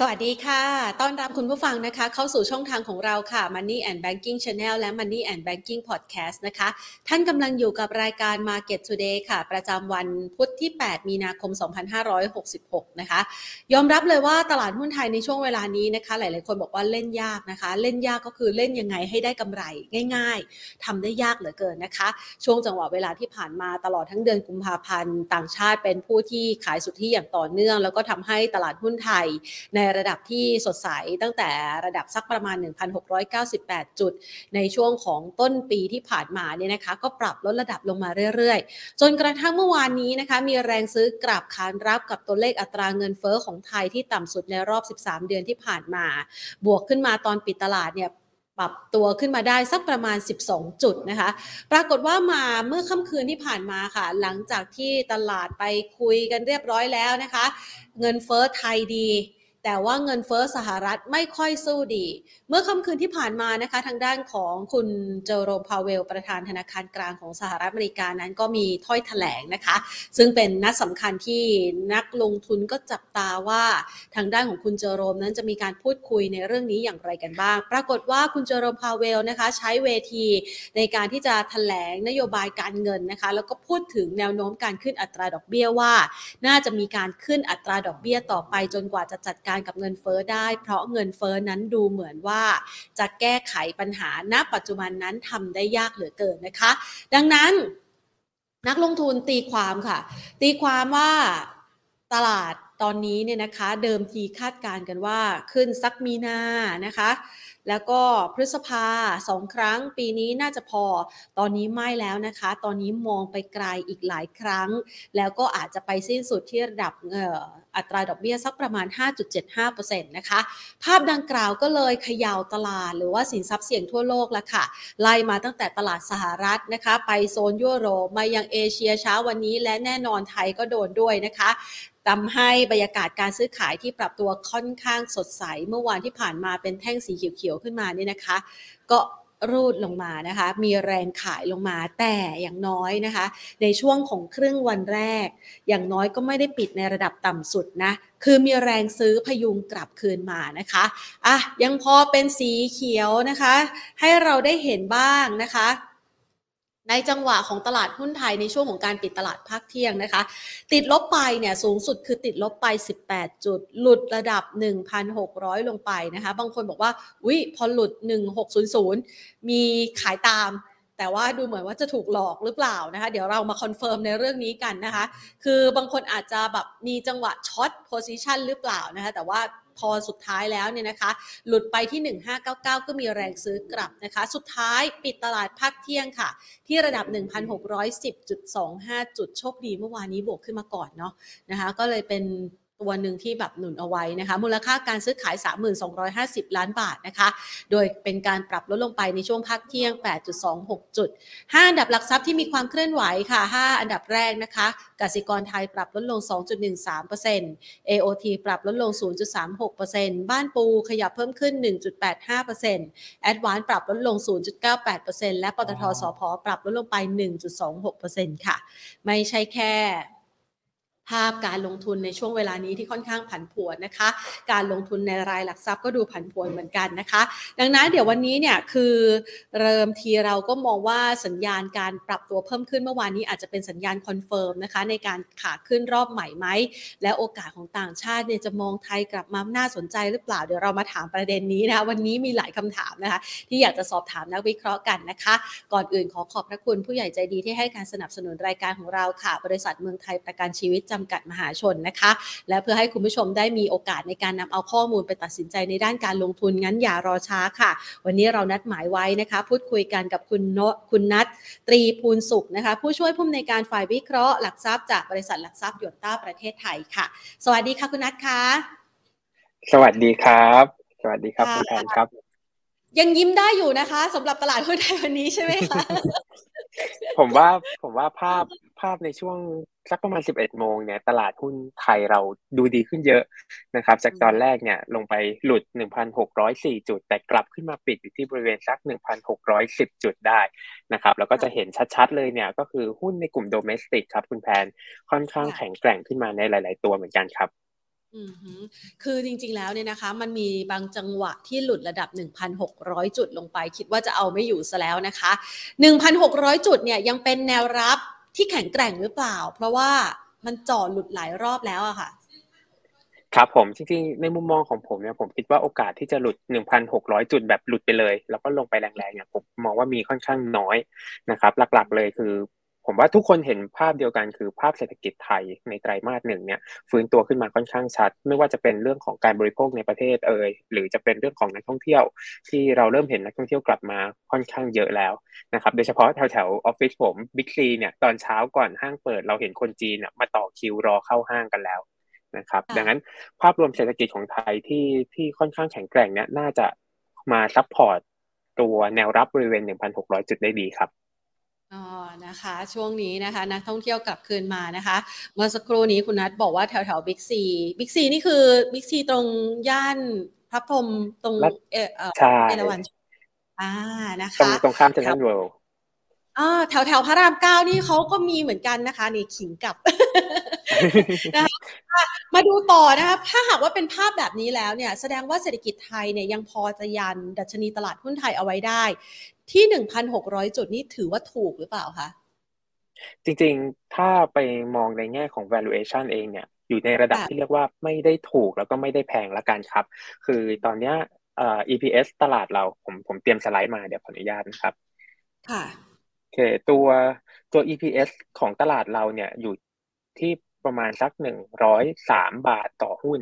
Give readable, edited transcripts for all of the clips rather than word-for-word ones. สวัสดีค่ะต้อนรับคุณผู้ฟังนะคะเข้าสู่ช่องทางของเราค่ะ Money and Banking Channel และ Money and Banking Podcast นะคะท่านกำลังอยู่กับรายการ Market Today ค่ะประจำวันพุธที่8มีนาคม2566นะคะยอมรับเลยว่าตลาดหุ้นไทยในช่วงเวลานี้นะคะหลายๆคนบอกว่าเล่นยากนะคะเล่นยากก็คือเล่นยังไงให้ได้กำไรง่ายๆทำได้ยากเหลือเกินนะคะช่วงจังหวะเวลาที่ผ่านมาตลอดทั้งเดือนกุมภาพันธ์ต่างชาติเป็นผู้ที่ขายสุทธิอย่างต่อเนื่องแล้วก็ทำให้ตลาดหุ้นไทยในระดับที่สดใสตั้งแต่ระดับสักประมาณ 1,698 จุดในช่วงของต้นปีที่ผ่านมาเนี่ยนะคะก็ปรับลดระดับลงมาเรื่อยๆจนกระทั่งเมื่อวานนี้นะคะมีแรงซื้อกลับขานรับกับตัวเลขอัตราเงินเฟ้อของไทยที่ต่ำสุดในรอบ 13 เดือนที่ผ่านมาบวกขึ้นมาตอนปิดตลาดเนี่ยปรับตัวขึ้นมาได้สักประมาณ12จุดนะคะปรากฏว่ามาเมื่อค่ำคืนที่ผ่านมาค่ะหลังจากที่ตลาดไปคุยกันเรียบร้อยแล้วนะคะเงินเฟ้อไทยดีแต่ว่าเงินเฟ้อสหรัฐไม่ค่อยสู้ดีเมื่อค่ำคืนที่ผ่านมานะคะทางด้านของคุณเจอโรมพาเวลประธานธนาคารกลางของสหรัฐอเมริกานั้นก็มีถ้อยแถลงนะคะซึ่งเป็นนัดสำคัญที่นักลงทุนก็จับตาว่าทางด้านของคุณเจอโรมนั้นจะมีการพูดคุยในเรื่องนี้อย่างไรกันบ้างปรากฏว่าคุณเจอโรมพาเวลนะคะใช้เวทีในการที่จะแถลงนโยบายการเงินนะคะแล้วก็พูดถึงแนวโน้มการขึ้นอัตราดอกเบี้ยว่าน่าจะมีการขึ้นอัตราดอกเบี้ยต่อไปจนกว่าจะจัดการกับเงินเฟ้อได้เพราะเงินเฟ้อนั้นดูเหมือนว่าจะแก้ไขปัญหาณปัจจุบันนั้นทำได้ยากเหลือเกินนะคะดังนั้นนักลงทุนตีความค่ะตีความว่าตลาดตอนนี้เนี่ยนะคะเดิมทีคาดการณ์กันว่าขึ้นสักมีนานะคะแล้วก็พฤษภา2ครั้งปีนี้น่าจะพอตอนนี้ไม่แล้วนะคะตอนนี้มองไปไกลอีกหลายครั้งแล้วก็อาจจะไปสิ้นสุดที่ระดับอัตราดอกเบี้ยสักประมาณ 5.75% นะคะภาพดังกล่าวก็เลยเขย่าตลาดหรือว่าสินทรัพย์เสี่ยงทั่วโลกละค่ะไล่มาตั้งแต่ตลาดสหรัฐนะคะไปโซนยุโรปมายังเอเชียเช้าวันนี้และแน่นอนไทยก็โดนด้วยนะคะทำให้บรรยากาศการซื้อขายที่ปรับตัวค่อนข้างสดใสเมื่อวานที่ผ่านมาเป็นแท่งสีเขียวๆขึ้นมานี่นะคะก็รูดลงมานะคะมีแรงขายลงมาแต่อย่างน้อยนะคะในช่วงของครึ่งวันแรกอย่างน้อยก็ไม่ได้ปิดในระดับต่ำสุดนะคือมีแรงซื้อพยุงกลับคืนมานะคะอ่ะยังพอเป็นสีเขียวนะคะให้เราได้เห็นบ้างนะคะในจังหวะของตลาดหุ้นไทยในช่วงของการปิดตลาดภาคเที่ยงนะคะติดลบไปเนี่ยสูงสุดคือติดลบไป18จุดหลุดระดับ 1,600 ลงไปนะคะบางคนบอกว่าอุ๊ยพอหลุด1600มีขายตามแต่ว่าดูเหมือนว่าจะถูกหลอกหรือเปล่านะคะเดี๋ยวเรามาคอนเฟิร์มในเรื่องนี้กันนะคะคือบางคนอาจจะแบบมีจังหวะช็อตโพซิชันหรือเปล่านะคะแต่ว่าพอสุดท้ายแล้วเนี่ยนะคะหลุดไปที่1599ก็มีแรงซื้อกลับนะคะสุดท้ายปิดตลาดภาคเที่ยงค่ะที่ระดับ 1,610.25 จุดโชคดีเมื่อวานนี้บวกขึ้นมาก่อนเนาะนะคะก็เลยเป็นตัวหนึ่งที่แบบหนุนเอาไว้นะคะมูลค่าการซื้อขาย 32,50 ล้านบาทนะคะโดยเป็นการปรับลดลงไปในช่วงพักเที่ยง 8.26 จุด5อันดับหลักทรัพย์ที่มีความเคลื่อนไหวค่ะ5อันดับแรกนะคะกสิกรไทยปรับลดลง 2.13% AOT ปรับลดลง 0.36% บ้านปูขยับเพิ่มขึ้น 1.85% Advance ปรับลดลง 0.98% และปตท.สผ.ปรับลดลงไป 1.26% ค่ะไม่ใช่แค่ภาพการลงทุนในช่วงเวลานี้ที่ค่อนข้างผันผวนนะคะการลงทุนในรายหลักทรัพย์ก็ดูผันผวนเหมือนกันนะคะดังนั้นเดี๋ยววันนี้เนี่ยคือเริ่มทีเราก็มองว่าสัญญาณการปรับตัวเพิ่มขึ้นเมื่อวานนี้อาจจะเป็นสัญญาณคอนเฟิร์มนะคะในการขาขึ้นรอบใหม่ไหมและโอกาสของต่างชาติเนี่ยจะมองไทยกลับมาน่าสนใจหรือเปล่าเดี๋ยวเรามาถามประเด็นนี้นะคะวันนี้มีหลายคำถามนะคะที่อยากจะสอบถามนักวิเคราะห์กันนะคะก่อนอื่นขอขอบพระคุณผู้ใหญ่ใจดีที่ให้การสนับสนุนรายการของเราค่ะบริษัทเมืองไทยประกันชีวิตจำกัดมหาชนนะคะและเพื่อให้คุณผู้ชมได้มีโอกาสในการนำเอาข้อมูลไปตัดสินใจในด้านการลงทุนงั้นอย่ารอช้าค่ะวันนี้เรานัดหมายไว้นะคะพูดคุยกันกับคุณณัฐ ตรีภูลสุขนะคะผู้ช่วยผู้อำนวยการฝ่ายวิเคราะห์หลักทรัพย์จากบริษัทหลักทรัพย์หยวนต้าประเทศไทยค่ะสวัสดีค่ะคุณณัฐค่ะสวัสดีครับสวัสดีครับคุณแทนครับยังยิ้มได้อยู่นะคะสำหรับตลาดหุ้นไทยวันนี้ใช่ไหมคะ ผมว่าภาพในช่วงสักประมาณ 11 โมงเนี่ยตลาดหุ้นไทยเราดูดีขึ้นเยอะนะครับจากตอนแรกเนี่ยลงไปหลุด 1,604 จุดแต่กลับขึ้นมาปิดอยู่ที่บริเวณสัก 1,610 จุดได้นะครับแล้วก็จะเห็นชัดๆเลยเนี่ยก็คือหุ้นในกลุ่มโดเมสติกครับคุณแพนค่อนข้างแข็งแกร่งขึ้นมาในหลายๆตัวเหมือนกันครับ คือจริงๆแล้วเนี่ยนะคะมันมีบางจังหวะที่หลุดระดับ 1,600 จุดลงไปคิดว่าจะเอาไม่อยู่ซะแล้วนะคะ 1,600 จุดเนี่ยยังเป็นแนวรับที่แข็งแกร่งหรือเปล่าเพราะว่ามันจ่อหลุดหลายรอบแล้วอะค่ะครับผมจริงๆในมุมมองของผมเนี่ยผมคิดว่าโอกาสที่จะหลุด 1,600 จุดแบบหลุดไปเลยแล้วก็ลงไปแรงๆเนี่ยผมมองว่ามีค่อนข้างน้อยนะครับหลักๆเลยคือผมว่าทุกคนเห็นภาพเดียวกันคือภาพเศรษฐกิจไทยในไตรมาสหนึ่งเนี่ยฟื้นตัวขึ้นมาค่อนข้างชัดไม่ว่าจะเป็นเรื่องของการบริโภคในประเทศหรือจะเป็นเรื่องของนักท่องเที่ยวที่เราเริ่มเห็นนักท่องเที่ยวกลับมาค่อนข้างเยอะแล้วนะครับโดยเฉพาะแถวๆออฟฟิศผมบิ๊กซีเนี่ยตอนเช้าก่อนห้างเปิดเราเห็นคนจีนมาต่อคิวรอเข้าห้างกันแล้วนะครับดังนั้นภาพรวมเศรษฐกิจของไทยที่ค่อนข้างแข็งแกร่งเนี่ยน่าจะมาซัพพอร์ตตัวแนวรับบริเวณ 1,600 จุดได้ดีครับนะคะช่วงนี้นะคะนักท่องเที่ยวกลับคืนมานะคะเมื่อสักครู่นี้คุณนัทบอกว่าแถวๆบิ๊กซีนี่คือบิ๊กซีตรงย่านพระพรหมตรงเอราวัณนะคะตรงข้ามเซ็นทรัลเวิลด์แถวพระราม9นี่เขาก็มีเหมือนกันนะคะนี่ขิงกลับ นะคะมาดูต่อนะคะถ้าหากว่าเป็นภาพแบบนี้แล้วเนี่ยแสดงว่าเศรษฐกิจไทยเนี่ยยังพอจะยันดัชนีตลาดหุ้นไทยเอาไว้ได้ที่ 1,600 จุดนี่ถือว่าถูกหรือเปล่าคะจริงๆถ้าไปมองในแง่ของ valuation เองเนี่ยอยู่ในระดับที่เรียกว่าไม่ได้ถูกแล้วก็ไม่ได้แพงละกันครับคือตอนนี้EPS ตลาดเราผมเตรียมสไลด์มาเดี๋ยวขออนุญาตนะครับค่ะโอเคตัว EPS ของตลาดเราเนี่ยอยู่ที่ประมาณสัก103บาทต่อหุ้น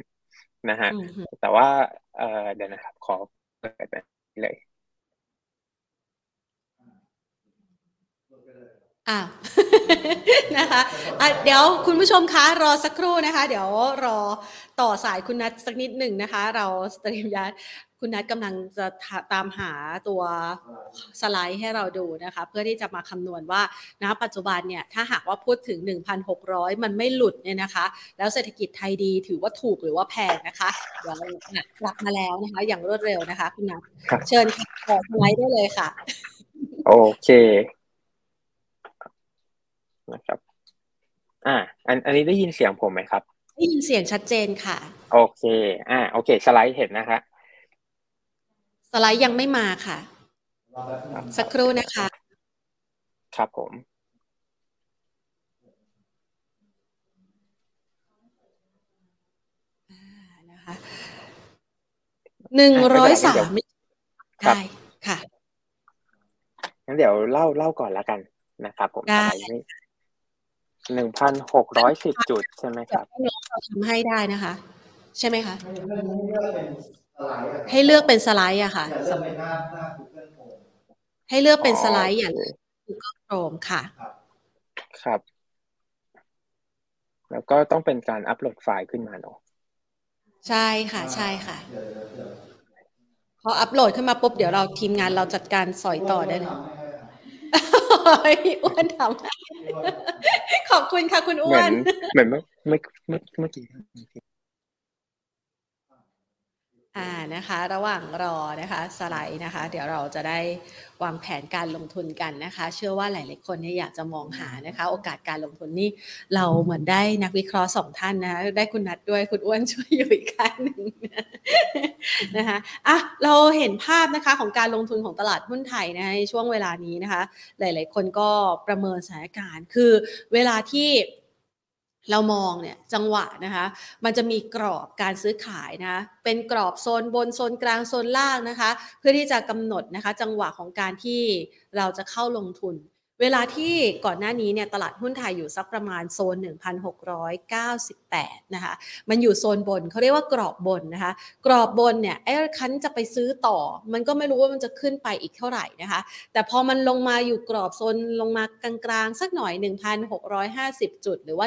นะฮะแต่ว่าเดี๋ยวนะครับขอเปิดไปเลยนะคะเดี๋ยวคุณผู้ชมคะรอสักครู่นะคะเดี๋ยวรอต่อสายคุณนัทสักนิดหนึ่งนะคะเราสตรีมยานคุณนัทกำลังจะตามหาตัวสไลด์ให้เราดูนะคะเพื่อที่จะมาคำนวณว่าณปัจจุบันเนี่ยถ้าหากว่าพูดถึง 1,600 มันไม่หลุดเนี่ยนะคะแล้วเศรษฐกิจไทยดีถือว่าถูกหรือว่าแพงนะคะเดี๋ยวกลับมาแล้วนะคะอย่างรวดเร็วนะคะคุณนัทเชิญขอสไลด์ได้เลยค่ะโอเคนะครับอันนี้ได้ยินเสียงผมไหมครับได้ยินเสียงชัดเจนค่ะโอเคโอเคสไลด์เห็นนะคะสไลด์ยังไม่มาค่ะสักครู่นะคะครับผมนะคะ103ได้ค่ะงั้นเดี๋ยวเล่าก่อนละกันนะครับผมได้1,610 จุดใช่ไหมครับให้น้องเราทำให้ได้นะคะใช่ไหมคะให้เลือกเป็นสไลด์อะค่ะให้เลือกเป็นสไลด์อย่างGoogle Chromeค่ะครับแล้วก็ต้องเป็นการอัปโหลดไฟล์ขึ้นมาเนาะใช่ค่ะใช่ค่ะพออัปโหลดขึ้นมาปุ๊บเดี๋ยวเราทีมงานเราจัดการสอยต่อได้เลยอ้วนทำขอบคุณค่ะคุณอ้วนเหมือนเมื่อกี้นะคะระหว่างรอนะคะสไลด์นะคะเดี๋ยวเราจะได้วางแผนการลงทุนกันนะคะเชื่อว่าหลายๆคนเนี่ยอยากจะมองหานะคะโอกาสการลงทุนนี่เราเหมือนได้นักวิเคราะห์สองท่านนะได้คุณนัทด้วยคุณอ้วนช่วยอยู่อีกข้างหนึ่งนะคะเราเห็นภาพนะคะของการลงทุนของตลาดหุ้นไทยนะในช่วงเวลานี้นะคะหลายๆคนก็ประเมินสถานการณ์คือเวลาที่เรามองเนี่ยจังหวะนะคะมันจะมีกรอบการซื้อขายนะเป็นกรอบโซนบนโซนกลางโซนล่างนะคะเพื่อที่จะกำหนดนะคะจังหวะของการที่เราจะเข้าลงทุนเวลาที่ก่อนหน้านี้เนี่ยตลาดหุ้นไทยอยู่สักประมาณโซน 1,698 นะคะมันอยู่โซนบนเขาเรียกว่ากรอบบนนะคะกรอบบนเนี่ยไอ้คันจะไปซื้อต่อมันก็ไม่รู้ว่ามันจะขึ้นไปอีกเท่าไหร่นะคะแต่พอมันลงมาอยู่กรอบโซนลงมากลางๆสักหน่อย 1,650 จุดหรือว่า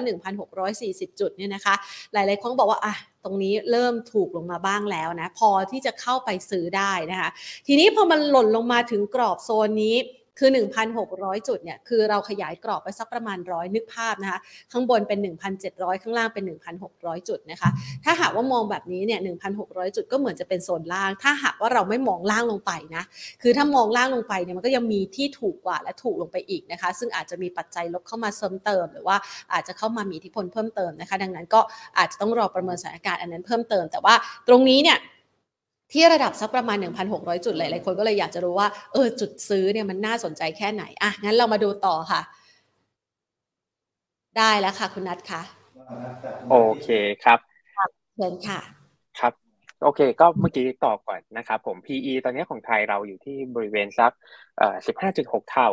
1,640 จุดเนี่ยนะคะหลายๆคนบอกว่าตรงนี้เริ่มถูกลงมาบ้างแล้วนะพอที่จะเข้าไปซื้อได้นะคะทีนี้พอมันหล่นลงมาถึงกรอบโซนนี้ คือ 1,600 จุดเนี่ยคือเราขยายกรอบไปสักประมาณ100นึกภาพนะคะข้างบนเป็น 1,700 ข้างล่างเป็น 1,600 จุดนะคะถ้าหากว่ามองแบบนี้เนี่ย 1,600 จุดก็เหมือนจะเป็นโซนล่างถ้าหากว่าเราไม่มองล่างลงไปนะคือถ้ามองล่างลงไปเนี่ยมันก็ยังมีที่ถูกกว่าและถูกลงไปอีกนะคะซึ่งอาจจะมีปัจจัยลบเข้ามาเสริมเติมหรือว่าอาจจะเข้ามามีอิทธิพลเพิ่มเติมนะคะดังนั้นก็อาจจะต้องรอประเมินสถานการณ์อันนั้นเพิ่มเติมแต่ว่าตรงนี้เนี่ยที่ระดับสักประมาณ 1,600 จุดหลายๆคนก็เลยอยากจะรู้ว่าจุดซื้อเนี่ยมันน่าสนใจแค่ไหนอ่ะงั้นเรามาดูต่อค่ะได้แล้วค่ะคุณนัทค่ะโอเคครับเชิญค่ะครับโอเคก็เมื่อกี้ต่อก่อนนะครับผม PE ตอนนี้ของไทยเราอยู่ที่บริเวณสัก15.6 เท่า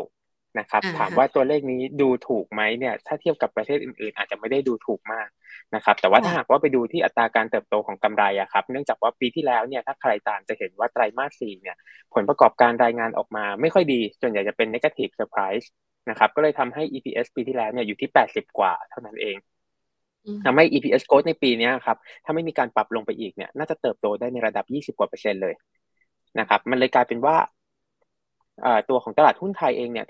นะครับถามว่าตัวเลขนี้ดูถูกไหมเนี่ยถ้าเทียบกับประเทศอื่นๆอาจจะไม่ได้ดูถูกมากนะครับแต่ว่าถ้าหากว่าไปดูที่อัตราการเติบโตของกำไรอะครับเนื่องจากว่าปีที่แล้วเนี่ยถ้าใครตามจะเห็นว่าไตรมาส 4เนี่ยผลประกอบการรายงานออกมาไม่ค่อยดีส่วนใหญ่จะเป็น negative surprise นะครับก็เลยทำให้ EPS ปีที่แล้วเนี่ยอยู่ที่80กว่าเท่านั้นเองทำให้ EPS growth ในปีนี้ครับถ้าไม่มีการปรับลงไปอีกเนี่ยน่าจะเติบโตได้ในระดับ 20% เลยนะครับมันเลยกลายเป็นว่าตัวของตลาดหุ้นไทยเองเนี่ย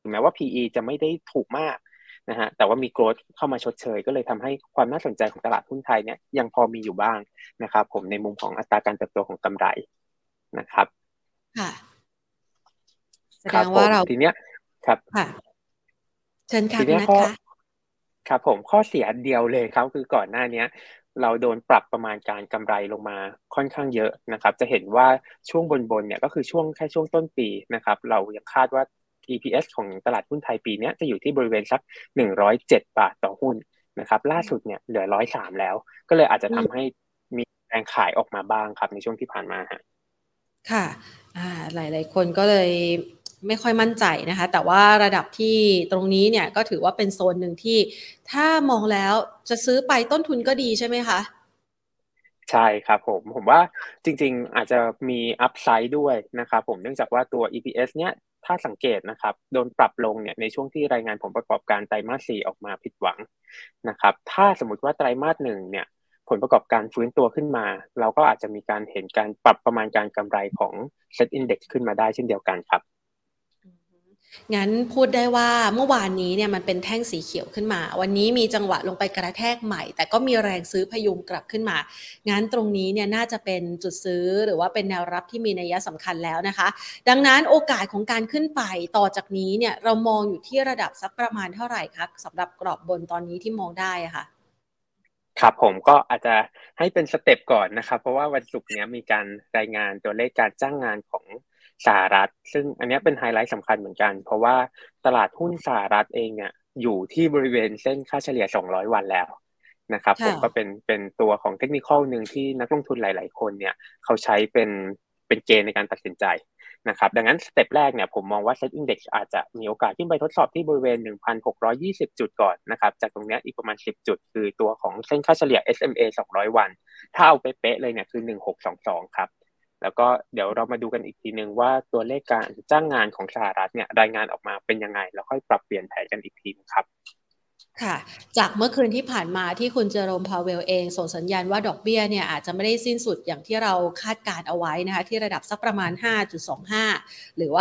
ถึงแม้ว่า PE จะไม่ได้ถูกมากนะฮะแต่ว่ามี growth เข้ามาชดเชยก็เลยทำให้ความน่าสนใจของตลาดหุ้นไทยเนี่ยยังพอมีอยู่บ้างนะครับผมในมุมของอัตราการเติบโตของกำไรนะครับค่ะแสดงว่าเราทีเนี้ยครับค่ะเชิญค่ะนะคะครับผมข้อเสียเดียวเลยครับคือก่อนหน้านี้เราโดนปรับประมาณการกำไรลงมาค่อนข้างเยอะนะครับจะเห็นว่าช่วงบนเนี่ยก็คือช่วงแค่ช่วงต้นปีนะครับเรายังคาดว่าEPS ของตลาดหุ้นไทยปีนี้จะอยู่ที่บริเวณสัก107บาทต่อหุ้นนะครับล่าสุดเนี่ยเหลือ103แล้วก็เลยอาจจะทำให้มีแรงขายออกมาบ้างครับในช่วงที่ผ่านมาค่ะหลายๆคนก็เลยไม่ค่อยมั่นใจนะคะแต่ว่าระดับที่ตรงนี้เนี่ยก็ถือว่าเป็นโซนหนึ่งที่ถ้ามองแล้วจะซื้อไปต้นทุนก็ดีใช่ไหมคะใช่ครับผมว่าจริงๆอาจจะมีอัพไซด์ด้วยนะครับผมเนื่องจากว่าตัว EPS เนี่ยถ้าสังเกตนะครับโดนปรับลงเนี่ยในช่วงที่รายงานผลประกอบการไตรมาส 4ออกมาผิดหวังนะครับถ้าสมมุติว่าไตรมาส 1เนี่ยผลประกอบการฟื้นตัวขึ้นมาเราก็อาจจะมีการเห็นการปรับประมาณการกำไรของ SET Index ขึ้นมาได้เช่นเดียวกันครับงั้นพูดได้ว่าเมื่อวานนี้เนี่ยมันเป็นแท่งสีเขียวขึ้นมาวันนี้มีจังหวะลงไปกระแทกใหม่แต่ก็มีแรงซื้อพยุงกลับขึ้นมางั้นตรงนี้เนี่ยน่าจะเป็นจุดซื้อหรือว่าเป็นแนวรับที่มีนัยสำคัญแล้วนะคะดังนั้นโอกาสของการขึ้นไปต่อจากนี้เนี่ยเรามองอยู่ที่ระดับสักประมาณเท่าไหร่คะสำหรับกรอบบนตอนนี้ที่มองได้ค่ะครับผมก็อาจจะให้เป็นสเต็ปก่อนนะครับเพราะว่าวันศุกร์นี้มีการรายงานตัวเลขการจ้างงานของสหรัฐซึ่งอันนี้เป็นไฮไลท์สำคัญเหมือนกันเพราะว่าตลาดหุ้นสหรัฐเองเนี่ยอยู่ที่บริเวณเส้นค่าเฉลี่ย200วันแล้วนะครับผมก็เป็นตัวของเทคนิคอลนึงที่นักลงทุนหลายๆคนเนี่ยเขาใช้เป็นเกณฑ์ในการตัดสินใจนะครับดังนั้นสเต็ปแรกเนี่ยผมมองว่า SET Index อาจจะมีโอกาสขึ้นไปทดสอบที่บริเวณ 1,620 จุดก่อนนะครับจากตรงนี้อีกประมาณ10จุดคือตัวของเส้นค่าเฉลี่ย SMA 200วันถ้าเอาไปเป๊ะเลยเนี่ยคือ1622ครับแล้วก็เดี๋ยวเรามาดูกันอีกทีนึงว่าตัวเลขการจ้างงานของสหรัฐเนี่ยรายงานออกมาเป็นยังไงแล้วค่อยปรับเปลี่ยนแผนกันอีกทีนะครับค่ะจากเมื่อคืนที่ผ่านมาที่คุณเจอโรมพาวเวลเองส่งสัญญาณว่าดอกเบี้ยเนี่ยอาจจะไม่ได้สิ้นสุดอย่างที่เราคาดการเอาไว้นะคะที่ระดับสักประมาณ 5.25 หรือว่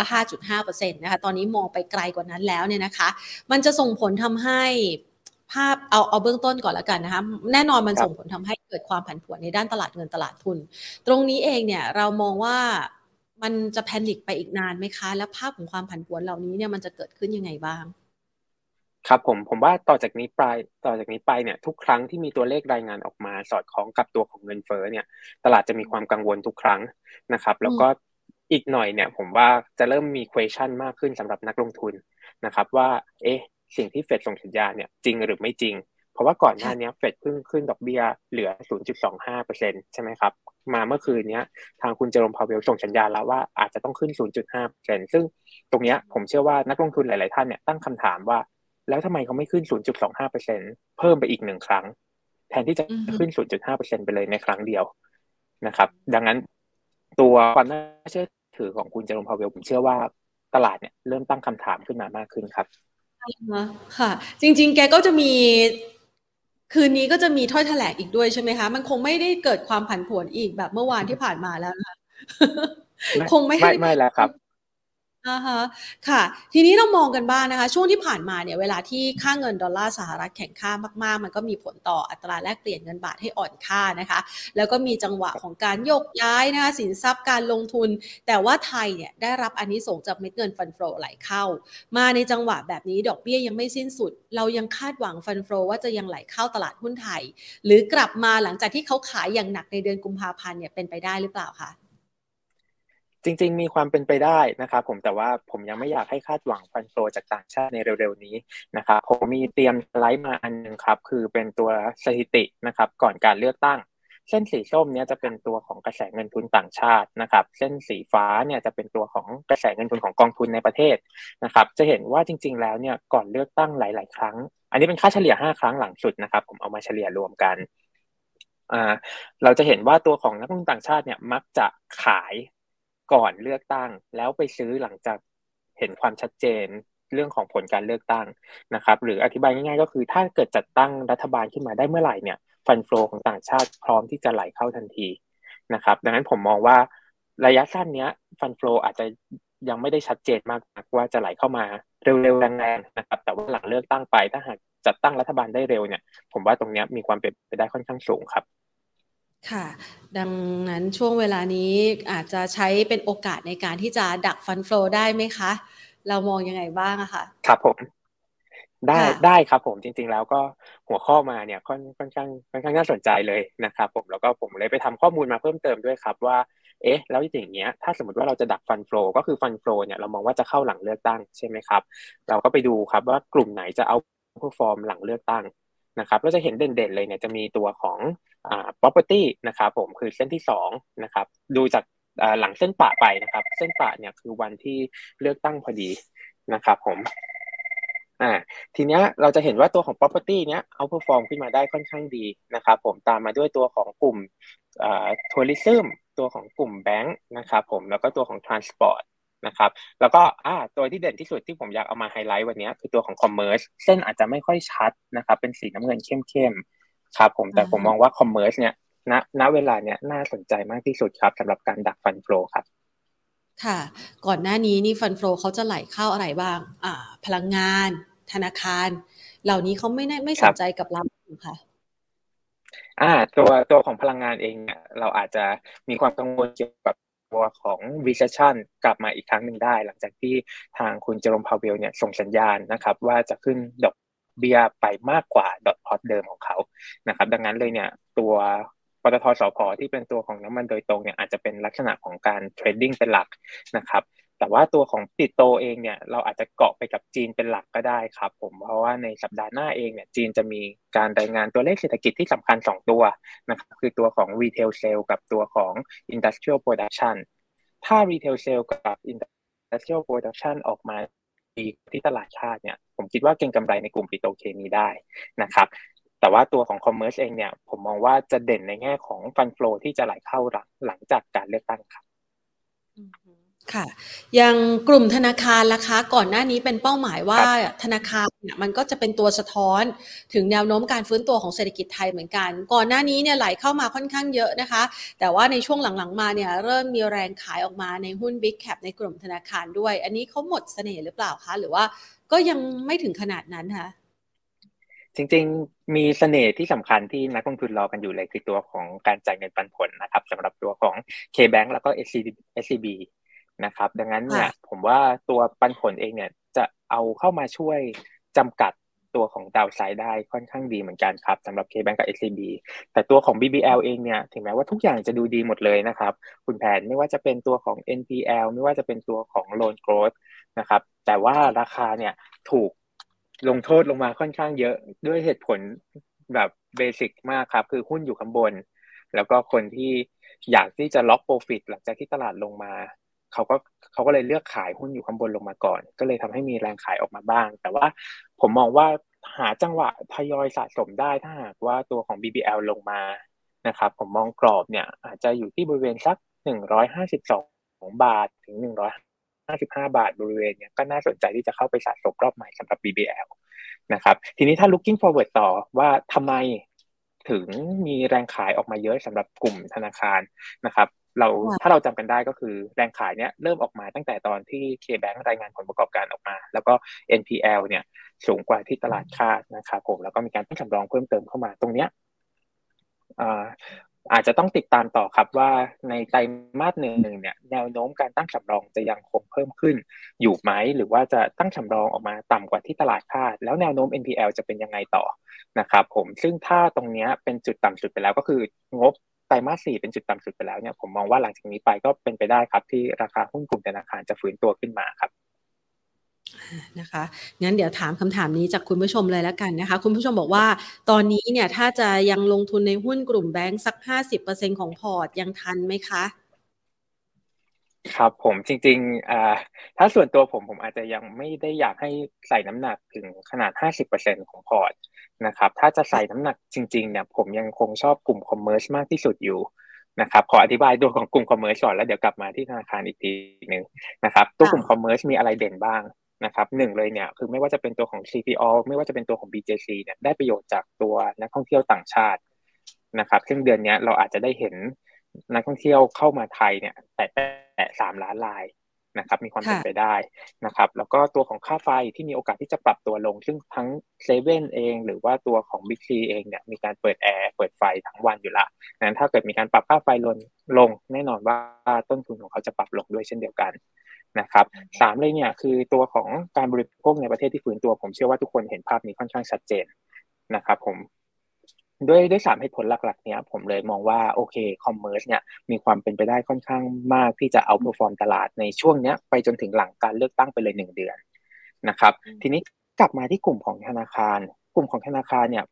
า 5.5% นะคะตอนนี้มองไปไกลกว่านั้นแล้วเนี่ยนะคะมันจะส่งผลทำให้ภาพเอาเบื้องต้นก่อนแล้วกันนะคะแน่นอนมันส่งผลทำให้เกิดความผันผวนในด้านตลาดเงินตลาดทุนตรงนี้เองเนี่ยเรามองว่ามันจะแพนิคไปอีกนานไหมคะและภาพของความผันผวนเหล่านี้เนี่ยมันจะเกิดขึ้นยังไงบ้างครับผมว่าต่อจากนี้ไปเนี่ยทุกครั้งที่มีตัวเลขรายงานออกมาสอดคล้องกับตัวของเงินเฟ้อเนี่ยตลาดจะมีความกังวลทุกครั้งนะครับแล้วก็อีกหน่อยเนี่ยผมว่าจะเริ่มมี question มากขึ้นสำหรับนักลงทุนนะครับว่าสิ่งที่เฟดส่งสัญญาเนี่ยจริงหรือไม่จริงเพราะว่าก่อนหน้านี้เฟดเพิ่งขึ้นดอกเบี้ยเหลือ 0.25% ใช่ไหมครับมาเมื่อคืนนี้ทางคุณเจอโรมพาวเวลส่งสัญญาณแล้วว่าอาจจะต้องขึ้น 0.5% ซึ่งตรงนี้ผมเชื่อว่านักลงทุนหลายๆท่านเนี่ยตั้งคำถามว่าแล้วทำไมเขาไม่ขึ้น 0.25% เพิ่มไปอีก1ครั้งแทนที่จะขึ้น 0.5% ไปเลยในครั้งเดียวนะครับดังนั้นตัวความน่าเชื่อถือของคุณเจอโรมพาวเวลผมเชื่อว่าตลาดเนี่ยเริ่มตั้งคำถามขึ้นมามากขึ้นครับค่ะจริงๆแกก็จะมีคืนนี้ก็จะมีถ้อยแถลงอีกด้วยใช่ไหมคะมันคงไม่ได้เกิดความผันผวนอีกแบบเมื่อวานที่ผ่านมาแล้วนะคะคงไม่แล้วครับ อ่าฮะค่ะทีนี้เรามองกันบ้างนะคะช่วงที่ผ่านมาเนี่ยเวลาที่ค่าเงินดอลลาร์สหรัฐแข็งค่ามากๆมันก็มีผลต่ออัตราแลกเปลี่ยนเงินบาทให้อ่อนค่านะคะแล้วก็มีจังหวะของการโยกย้ายนะคะสินทรัพย์การลงทุนแต่ว่าไทยเนี่ยได้รับอานิสงส์จากเม็ดเงินฟันโฟลไหลเข้ามาในจังหวะแบบนี้ดอกเบี้ยยังไม่สิ้นสุดเรายังคาดหวังฟันโฟลว่าจะยังไหลเข้าตลาดหุ้นไทยหรือกลับมาหลังจากที่เขาขายอย่างหนักในเดือนกุมภาพันธ์เนี่ยเป็นไปได้หรือเปล่าคะจริงๆมีความเป็นไปได้นะครับผมแต่ว่าผมยังไม่อยากให้คาดหวังฟันโฟจากต่างชาติในเร็วๆนี้นะครับผมมีเตรียมสไลด์มาอันนึงครับคือเป็นตัวสถิตินะครับก่อนการเลือกตั้งเส้นสีส้มเนี่ยจะเป็นตัวของกระแสเงินทุนต่างชาตินะครับเส้นสีฟ้าเนี่ยจะเป็นตัวของกระแสเงินทุนของกองทุนในประเทศนะครับจะเห็นว่าจริงๆแล้วเนี่ยก่อนเลือกตั้งหลายๆครั้งอันนี้เป็นค่าเฉลี่ย5ครั้งหลังสุดนะครับผมเอามาเฉลี่ยรวมกันเราจะเห็นว่าตัวของนักลงทุนต่างชาติเนี่ยมักจะขายก่อนเลือกตั้งแล้วไปซื้อหลังจากเห็นความชัดเจนเรื่องของผลการเลือกตั้งนะครับหรืออธิบายง่ายๆก็คือถ้าเกิดจัดตั้งรัฐบาลขึ้นมาได้เมื่อไหร่เนี่ยฟันโฟของต่างชาติพร้อมที่จะไหลเข้าทันทีนะครับดังนั้นผมมองว่าระยะสั้นเนี้ยฟันโฟอาจจะยังไม่ได้ชัดเจนมากว่าจะไหลเข้ามาเร็วๆแรงๆนะครับแต่ว่าหลังเลือกตั้งไปถ้าหากจัดตั้งรัฐบาลได้เร็วเนี่ยผมว่าตรงเนี้ยมีความเป็นไปได้ค่อนข้างสูงครับค่ะดังนั้นช่วงเวลานี้อาจจะใช้เป็นโอกาสในการที่จะดักฟันโฟได้ไหมคะเรามองยังไงบ้างอะค่ะครับผมได้ครับผมจริงๆแล้วก็หัวข้อมาเนี่ยค่อนข้างน่าสนใจเลยนะครับผมแล้วก็ผมเลยไปทำข้อมูลมาเพิ่มเติมด้วยครับว่าเอ๊ะแล้วอย่างเงี้ยถ้าสมมติว่าเราจะดักฟันโฟก็คือฟันโฟเนี่ยเรามองว่าจะเข้าหลังเลือกตั้งใช่ไหมครับเราก็ไปดูครับว่ากลุ่มไหนจะเอาเพอร์ฟอร์มหลังเลือกตั้งนะครับเราจะเห็นเด่นๆเลยเนี่ยจะมีตัวของproperty นะครับผมคือเส้นที่2นะครับดูจากหลังเส้นปะไปนะครับเส้นปะเนี่ยคือวันที่เลือกตั้งพอดีนะครับผมทีเนี้ยเราจะเห็นว่าตัวของ property เนี้ยเอาเพอร์ฟอร์มขึ้นมาได้ค่อนข้างดีนะครับผมตามมาด้วยตัวของกลุ่มtourism ตัวของกลุ่มแบงค์นะครับผมแล้วก็ตัวของ transportนะครับแล้วก็ตัวที่เด่นที่สุดที่ผมอยากเอามาไฮไลท์วันนี้คือตัวของคอมเมอร์สเส้นอาจจะไม่ค่อยชัดนะครับเป็นสีน้ำเงินเข้มๆครับผมแต่ผมมองว่าคอมเมอร์สเนี่ยณเวลาเนี้ยน่าสนใจมากที่สุดครับสำหรับการดักฟันโฟครับค่ะก่อนหน้านี้นี่ฟันโฟเขาจะไหลเข้าอะไรบ้างพลังงานธนาคารเหล่านี้เขาไม่สนใจกับเราค่ะตัวของพลังงานเองเนี่ยเราอาจจะมีความกังวลเกี่ยวกับตัวของ recession กลับมาอีกครั้งหนึ่งได้หลังจากที่ทางคุณเจอโรม พาวเวลเนี่ยส่งสัญญาณนะครับว่าจะขึ้นดอกเบี้ยไปมากกว่าดอทพลอตเดิมของเขานะครับดังนั้นเลยเนี่ยตัวปตท.สผ.ที่เป็นตัวของน้ำมันโดยตรงเนี่ยอาจจะเป็นลักษณะของการ trading เป็นหลักนะครับแต่ว่าตัวของปิโตรเองเนี่ยเราอาจจะเกาะไปกับจีนเป็นหลักก็ได้ครับผมเพราะว่าในสัปดาห์หน้าเองเนี่ยจีนจะมีการรายงานตัวเลขเศรษฐกิจที่สำคัญ2ตัวนะครับคือตัวของ Retail Sale กับตัวของ Industrial Production ถ้า Retail Sale กับ Industrial Production ออกมาดีที่ตลาดชาติเนี่ยผมคิดว่าเก็งกำไรในกลุ่มปิโตรเคมีได้นะครับแต่ว่าตัวของ Commerce เองเนี่ยผมมองว่าจะเด่นในแง่ของ Fund Flow ที่จะไหลเข้าหลังจากการเลือกตั้งครับค่ะอย่างกลุ่มธนาคารล่ะคะก่อนหน้านี้เป็นเป้าหมายว่าธนาคารเนี่ยมันก็จะเป็นตัวสะท้อนถึงแนวโน้มการฟื้นตัวของเศรษฐกิจไทยเหมือนกันก่อนหน้านี้เนี่ยไหลเข้ามาค่อนข้างเยอะนะคะแต่ว่าในช่วงหลังๆมาเนี่ยเริ่มมีแรงขายออกมาในหุ้น Big Cap ในกลุ่มธนาคารด้วยอันนี้เขาหมดเสน่ห์หรือเปล่าคะหรือว่าก็ยังไม่ถึงขนาดนั้นคะจริงๆมีเสน่ห์ที่สำคัญที่นักลงทุนรอกันอยู่เลยคือตัวของการจ่ายเงินปันผลนะครับสำหรับตัวของ K Bank แล้วก็ SCBนะครับดังนั้นเนี่ยผมว่าตัวปันผลเองเนี่ยจะเอาเข้ามาช่วยจำกัดตัวของดาวไซด์ได้ค่อนข้างดีเหมือนกันครับสำหรับ K-Bank กับ SCB แต่ตัวของ BBL เองเนี่ยถึงแม้ว่าทุกอย่างจะดูดีหมดเลยนะครับคุณแผนไม่ว่าจะเป็นตัวของ NPL ไม่ว่าจะเป็นตัวของ Loan Growth นะครับแต่ว่าราคาเนี่ยถูกลงโทษลงมาค่อนข้างเยอะด้วยเหตุผลแบบเบสิกมากครับคือหุ้นอยู่ข้างบนแล้วก็คนที่อยากที่จะล็อกโปรฟิตหลังจากที่ตลาดลงมาเขาก็เลยเลือกขายหุ้นอยู่ข้างบนลงมาก่อนก็เลยทำให้มีแรงขายออกมาบ้างแต่ว่าผมมองว่าหาจังหวะทยอยสะสมได้ถ้าหากว่าตัวของ BBL ลงมานะครับผมมองกรอบเนี่ยอาจจะอยู่ที่บริเวณสัก152บาทถึง155บาทบริเวณเนี่ยก็น่าสนใจที่จะเข้าไปสะสมรอบใหม่สำหรับ BBL นะครับทีนี้ถ้า looking forward ต่อว่าทำไมถึงมีแรงขายออกมาเยอะสำหรับกลุ่มธนาคารนะครับ เราถ้าเราจำกันได้ก็คือแรงขายเนี่ยเริ่มออกมาตั้งแต่ตอนที่ K-Bank รายงานผลประกอบการออกมาแล้วก็ NPL เนี่ยสูงกว่าที่ตลาดคาดนะครับผมแล้วก็มีการตั้งสำรองเพิ่มเติมเข้ามาตรงเนี้ยอาจจะต้องติดตามต่อครับว่าในไตรมาส1เนี่ยแนวโน้มการตั้งสำรองจะยังคงเพิ่มขึ้นอยู่ไหมหรือว่าจะตั้งสำรองออกมาต่ำกว่าที่ตลาดคาดแล้วแนวโน้ม NPL จะเป็นยังไงต่อนะครับผมซึ่งถ้าตรงเนี้ยเป็นจุดต่ำสุดไปแล้วก็คืองบไตรมาส4เป็นจุดต่ำสุดไปแล้วเนี่ยผมมองว่าหลังจากนี้ไปก็เป็นไปได้ครับที่ราคาหุ้นกลุ่มธนาคารจะฟื้นตัวขึ้นมาครับนะคะงั้นเดี๋ยวถามคำถามนี้จากคุณผู้ชมเลยแล้วกันนะคะคุณผู้ชมบอกว่าตอนนี้เนี่ยถ้าจะยังลงทุนในหุ้นกลุ่มแบงค์สัก 50% ของพอร์ตยังทันไหมคะครับผมจริงๆถ้าส่วนตัวผมอาจจะยังไม่ได้อยากให้ใส่น้ำหนักถึงขนาด 50% ของพอร์ตนะครับถ้าจะใส่น้ำหนักจริงๆเนี่ยผมยังคงชอบกลุ่มคอมเมอร์สมากที่สุดอยู่นะครับขออธิบายตัวของกลุ่มคอมเมอร์สก่อนแล้วเดี๋ยวกลับมาที่ธนาคารอีกทีนึงนะครับตัวกลุ่มคอมเมอร์สมีอะไรเด่นบ้างนะครับหนึ่งเลยเนี่ยคือไม่ว่าจะเป็นตัวของ CP All ไม่ว่าจะเป็นตัวของ BJC เนี่ยได้ประโยชน์จากตัวนักท่องเที่ยวต่างชาตินะครับซึ่งเดือนนี้เราอาจจะได้เห็นนักท่องเที่ยวเข้ามาไทยเนี่ยแต่3ล้านรายนะครับมีความเป็นไปได้นะครับแล้วก็ตัวของค่าไฟที่มีโอกาสที่จะปรับตัวลงซึ่งทั้งเซเว่นเองหรือว่าตัวของบิ๊กซีเองเนี่ยมีการเปิดแอร์เปิดไฟทั้งวันอยู่ละนั้นถ้าเกิดมีการปรับค่าไฟลงแน่นอนว่าต้นทุนของเขาจะปรับลงด้วยเช่นเดียวกันนะครับ3เลยเนี่ยคือตัวของการบริโภคในประเทศที่ฟื้นตัวผมเชื่อว่าทุกคนเห็นภาพนี้ค่อนข้างชัดเจนนะครับผมด้วย3เหตุผลหลักๆเนี้ยผมเลยมองว่าโอเคคอมเมอร์สเนี่ยมีความเป็นไปได้ค่อนข้างมากที่จะเอาท์เพอร์ฟอร์มตลาดในช่วงเนี้ยไปจนถึงหลังการเลือกตั้งไปเลย1เดือนนะครับทีนี้กลับมาที่กลุ่มของธนาคารเนี่ย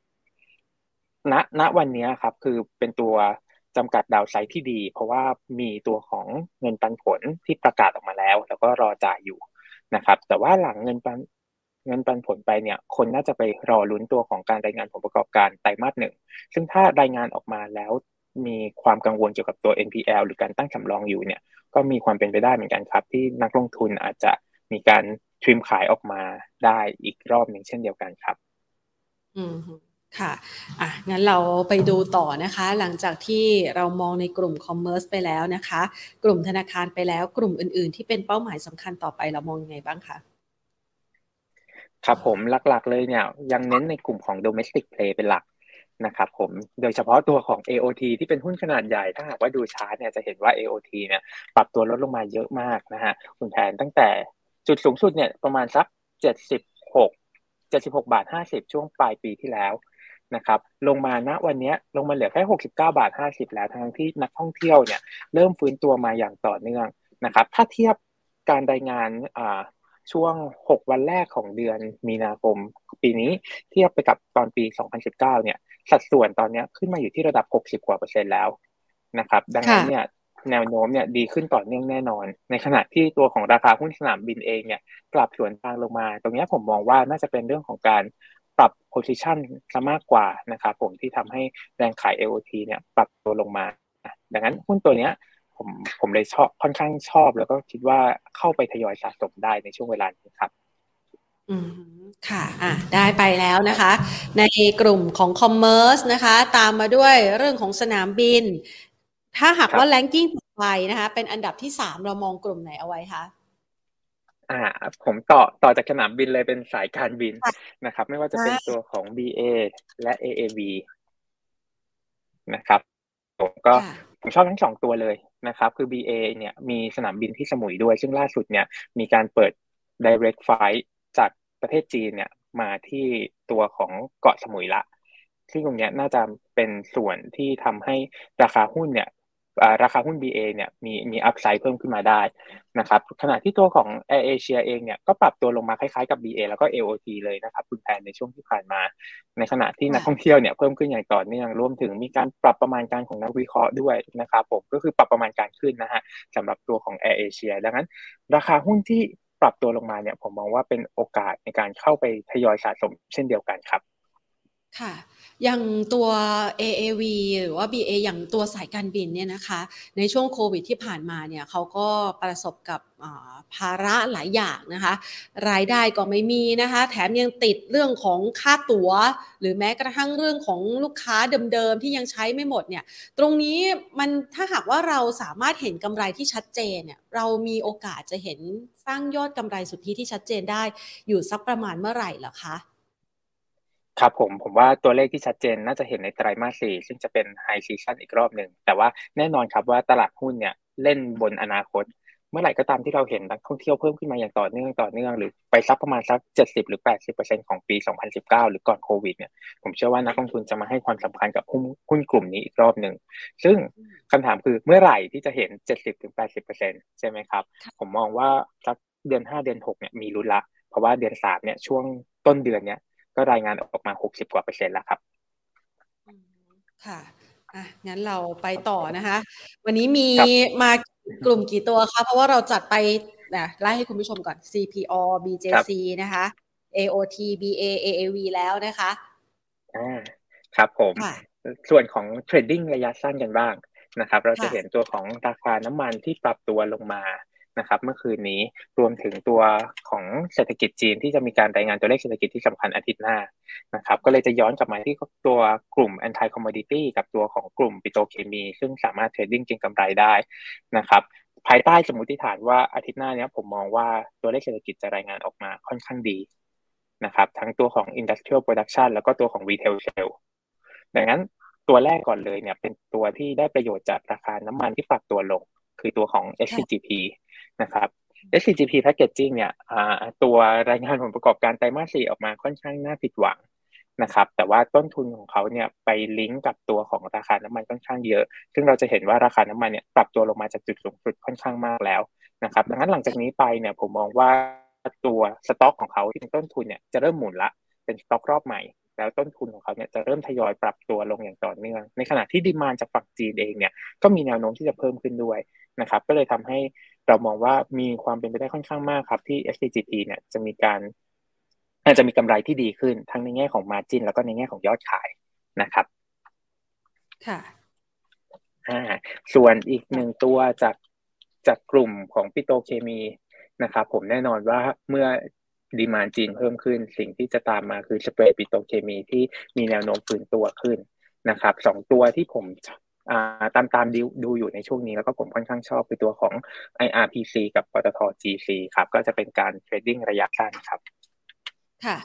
ณวันนี้ครับคือเป็นตัวจำกัดดาวไซด์ที่ดีเพราะว่ามีตัวของเงินปันผลที่ประกาศออกมาแล้วก็รอจ่ายอยู่นะครับแต่ว่าหลังเงินปันผลไปเนี่ยคนน่าจะไปรอลุ้นตัวของการรายงานผลประกอบการไตรมาส1ซึ่งถ้ารายงานออกมาแล้วมีความกังวลเกี่ยวกับตัว NPL หรือการตั้งสำรองอยู่เนี่ยก็มีความเป็นไปได้เหมือนกันครับที่นักลงทุนอาจจะมีการทริมขายออกมาได้อีกรอบนึงเช่นเดียวกันครับค่ะงั้นเราไปดูต่อนะคะหลังจากที่เรามองในกลุ่มคอมเมอร์สไปแล้วนะคะกลุ่มธนาคารไปแล้วกลุ่มอื่นๆที่เป็นเป้าหมายสำคัญต่อไปเรามองยังไงบ้างคะครับผมหลักๆเลยเนี่ยยังเน้นในกลุ่มของ domestic play เป็นหลักนะครับผมโดยเฉพาะตัวของ AOT ที่เป็นหุ้นขนาดใหญ่ถ้าหากว่าดูชาร์ตเนี่ยจะเห็นว่า AOT เนี่ยปรับตัวลดลงมาเยอะมากนะฮะคุณแทนตั้งแต่จุดสูงสุดเนี่ยประมาณสัก76.50 บาทช่วงปลายปีที่แล้วนะครับลงมาณวันนี้ลงมาเหลือแค่69.50 บาทแล้วทั้งที่นักท่องเที่ยวเนี่ยเริ่มฟื้นตัวมาอย่างต่อเนื่องนะครับถ้าเทียบการรายงานช่วง6วันแรกของเดือนมีนาคมปีนี้เทียบไปกับตอนปี2019เนี่ยสัดส่วนตอนนี้ขึ้นมาอยู่ที่ระดับ60%แล้วนะครับดังนั้นเนี่ยแนวโน้มเนี่ยดีขึ้นต่อเนื่องแน่นอนในขณะที่ตัวของราคาหุ้นสนามบินเองเนี่ยกลับสวนทางลงมาตรงนี้ผมมองว่าน่าจะเป็นเรื่องของการปรับ position ซะมากกว่านะครับผมที่ทำให้แรงขาย AOT เนี่ยปรับตัวลงมาดังนั้นหุ้นตัวเนี้ยผมเลยชอบค่อนข้างชอบแล้วก็คิดว่าเข้าไปทยอยสะสมได้ในช่วงเวลานี้ครับค่ะได้ไปแล้วนะคะในกลุ่มของคอมเมอร์สนะคะตามมาด้วยเรื่องของสนามบินถ้าหากว่าแรงกิ้งต่อไปนะคะเป็นอันดับที่3เรามองกลุ่มไหนเอาไว้คะผมต่อจากสนามบินเลยเป็นสายการบินนะครับไม่ว่าจะเป็นตัวของ BA และ AAV นะครับผมชอบทั้ง2ตัวเลยนะครับคือ BA เนี่ยมีสนามบินที่สมุยด้วยซึ่งล่าสุดเนี่ยมีการเปิด direct flight จากประเทศจีนเนี่ยมาที่ตัวของเกาะสมุยละซึ่งตรงนี้น่าจะเป็นส่วนที่ทำให้ราคาหุ้น BA เนี่ยมีอัพไซด์เพิ่มขึ้นมาได้นะครับขณะที่ตัวของ Air Asia เองเนี่ยก็ปรับตัวลงมาคล้ายๆกับ BA แล้วก็ AOT เลยนะครับคุณแพนในช่วงที่ผ่านมาในขณะที่นักท่องเที่ยวเนี่ยเพิ่มขึ้นอย่างต่อเนื่องรวมถึงมีการปรับประมาณการของนักวิเคราะห์ด้วยนะครับผมก็คือปรับประมาณการขึ้นนะฮะสำหรับตัวของ Air Asia ดังนั้นราคาหุ้นที่ปรับตัวลงมาเนี่ยผมมองว่าเป็นโอกาสในการเข้าไปทยอยสะสมเช่นเดียวกันครับ ค่ะอย่างตัว AAV หรือว่า BA อย่างตัวสายการบินเนี่ยนะคะในช่วงโควิดที่ผ่านมาเนี่ยเขาก็ประสบกับภาระหลายอย่างนะคะรายได้ก็ไม่มีนะคะแถมยังติดเรื่องของค่าตั๋วหรือแม้กระทั่งเรื่องของลูกค้าเดิมๆที่ยังใช้ไม่หมดเนี่ยตรงนี้มันถ้าหากว่าเราสามารถเห็นกำไรที่ชัดเจนเนี่ยเรามีโอกาสจะเห็นสร้างยอดกำไรสุทธิที่ชัดเจนได้อยู่สักประมาณเมื่อไหร่เหรอคะครับผมว่าตัวเลขที่ชัดเจนน่าจะเห็นในไตรมาส 4ซึ่งจะเป็นไฮซีซั่นอีกรอบหนึ่งแต่ว่าแน่นอนครับว่าตลาดหุ้นเนี่ยเล่นบนอนาคตเมื่อไหร่ก็ตามที่เราเห็นนักท่องเที่ยวเพิ่มขึ้นมาอย่างต่อเนื่องหรือไปซักประมาณสัก70หรือ 80% ของปี2019หรือก่อนโควิดเนี่ยผมเชื่อว่านักลงทุนจะมาให้ความสำคัญกับหุ้นกลุ่มนี้อีกรอบนึงซึ่งคำถามคือเมื่อไหร่ที่จะเห็น 70-80% ใช่ไหมครับผมมองว่าสักเดือน5เดือน6เนี่ยมีลุ้นละเพราะว่าเดือน3เนี่ยช่วงต้นเดือนเนี่ยก็รายงานออกมา60%แล้วครับค่ะงั้นเราไปต่อนะคะวันนี้มีมากลุ่มกี่ตัวคะเพราะว่าเราจัดไปนะไล่ให้คุณผู้ชมก่อน CP All BJC นะคะ AOT BA AAV แล้วนะคะครับผมส่วนของเทรดดิ้งระยะสั้นกันบ้างนะครับเราจะเห็นตัวของราคาน้ำมันที่ปรับตัวลงมานะครับเมื่อคืนนี้รวมถึงตัวของเศรษฐกิจจีนที่จะมีการรายงานตัวเลขเศรษฐกิจที่สำคัญอาทิตย์หน้านะครับก็เลยจะย้อนกลับมาที่ตัวกลุ่ม anti commodity กับตัวของกลุ่มปิโตรเคมีซึ่งสามารถเทรดดิ้งเก็งกำไรได้นะครับภายใต้สมมติฐานว่าอาทิตย์หน้าเนี้ยผมมองว่าตัวเลขเศรษฐกิจจะรายงานออกมาค่อนข้างดีนะครับทั้งตัวของ Industrial Production แล้วก็ตัวของ Retail Sale ดังนั้นตัวแรกก่อนเลยเนี่ยเป็นตัวที่ได้ประโยชน์จากราคาน้ำมันที่ปรับตัวลงคือตัวของ SCB นะครับ SCB Packaging เนี่ยตัวรายงานผลประกอบการไตรมาส 4ออกมาค่อนข้างน่าผิดหวังนะครับแต่ว่าต้นทุนของเขาเนี่ยไปลิงก์กับตัวของราคาน้ำมันค่อนข้างเยอะซึ่งเราจะเห็นว่าราคาน้ำมันเนี่ยปรับตัวลงมาจากจุดสูงสุดค่อนข้างมากแล้วนะครับดังนั้นหลังจากนี้ไปเนี่ยผมมองว่าตัวสต็อกของเขาที่เป็นต้นทุนเนี่ยจะเริ่มหมุนละเป็นสต็อกรอบใหม่แล้วต้นทุนของเขาเนี่ยจะเริ่มทยอยปรับตัวลงอย่างต่อเนื่องในขณะที่ดีมานด์จากฝั่งจีนเองเนี่ยก็มีแนวโน้มที่จะเพิ่มขึ้นด้วยนะครับก็เลยทำให้เรามองว่ามีความเป็นไปได้ค่อนข้างมากครับที่ SCGP เนี่ยอาจจะมีกำไรที่ดีขึ้นทั้งในแง่ของ margin แล้วก็ในแง่ของยอดขายนะครับค่ะส่วนอีกหนึ่งตัวจากกลุ่มของปิโตรเคมีนะครับผมแน่นอนว่าเมื่อดีมานด์จีนเพิ่มขึ้นสิ่งที่จะตามมาคือสเปรดปิโตรเคมีที่มีแนวโน้มฟื้นตัวขึ้นนะครับสองตัวที่ผมตามดูอยู่ในช่วงนี้แล้วก็ผมค่อนข้างชอบคือตัวของ IRPC กับปตท GC ครับก็จะเป็นการเทรดดิ้งระยะสั้นครับค่ะ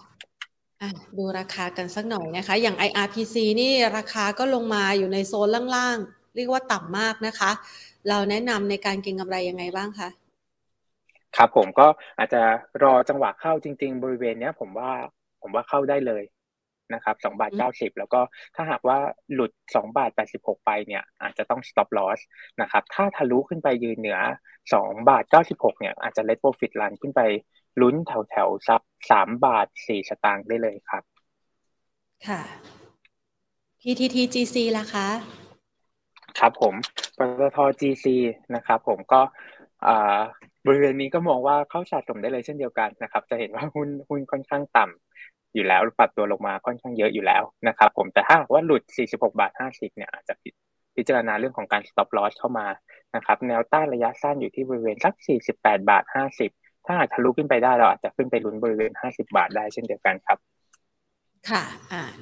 ดูราคากันสักหน่อยนะคะอย่าง IRPC นี่ราคาก็ลงมาอยู่ในโซนล่างๆเรียกว่าต่ำมากนะคะเราแนะนำในการเก็งกำไรยังไงบ้างคะครับผมก็อาจจะรอจังหวะเข้าจริงๆบริเวณเนี้ยผมว่าเข้าได้เลยนะครับ 2.90 แล้วก็ถ้าหากว่าหลุด 2.86 ไปเนี่ยอาจจะต้อง stop loss นะครับถ้าทะลุขึ้นไปยืนเหนือ 2.96 เนี่ยอาจจะ let profit run ขึ้นไปลุ้นแถวๆซับ 3.4 สตางค์ได้เลยครับค่ะ PTTGC ล่ะคะครับผมปตท GC นะครับผมก็บริเวณนี้ก็มองว่าเข้าสะสมได้เลยเช่นเดียวกันนะครับจะเห็นว่าหุ้นค่อนข้างต่ำอยู่แล้วปรับตัวลงมาค่อนข้างเยอะอยู่แล้วนะครับผมแต่ถ้าว่าหลุด 46.50 เนี่ยอาจจะพิจารณาเรื่องของการ stop loss เข้ามานะครับแนวต้านระยะสั้นอยู่ที่บริเวณสัก 48.50 ถ้าหากทะลุขึ้นไปได้เราอาจจะขึ้นไปลุ้นบริเวณ 50 บาทได้เช่นเดียวกันครับค่ะ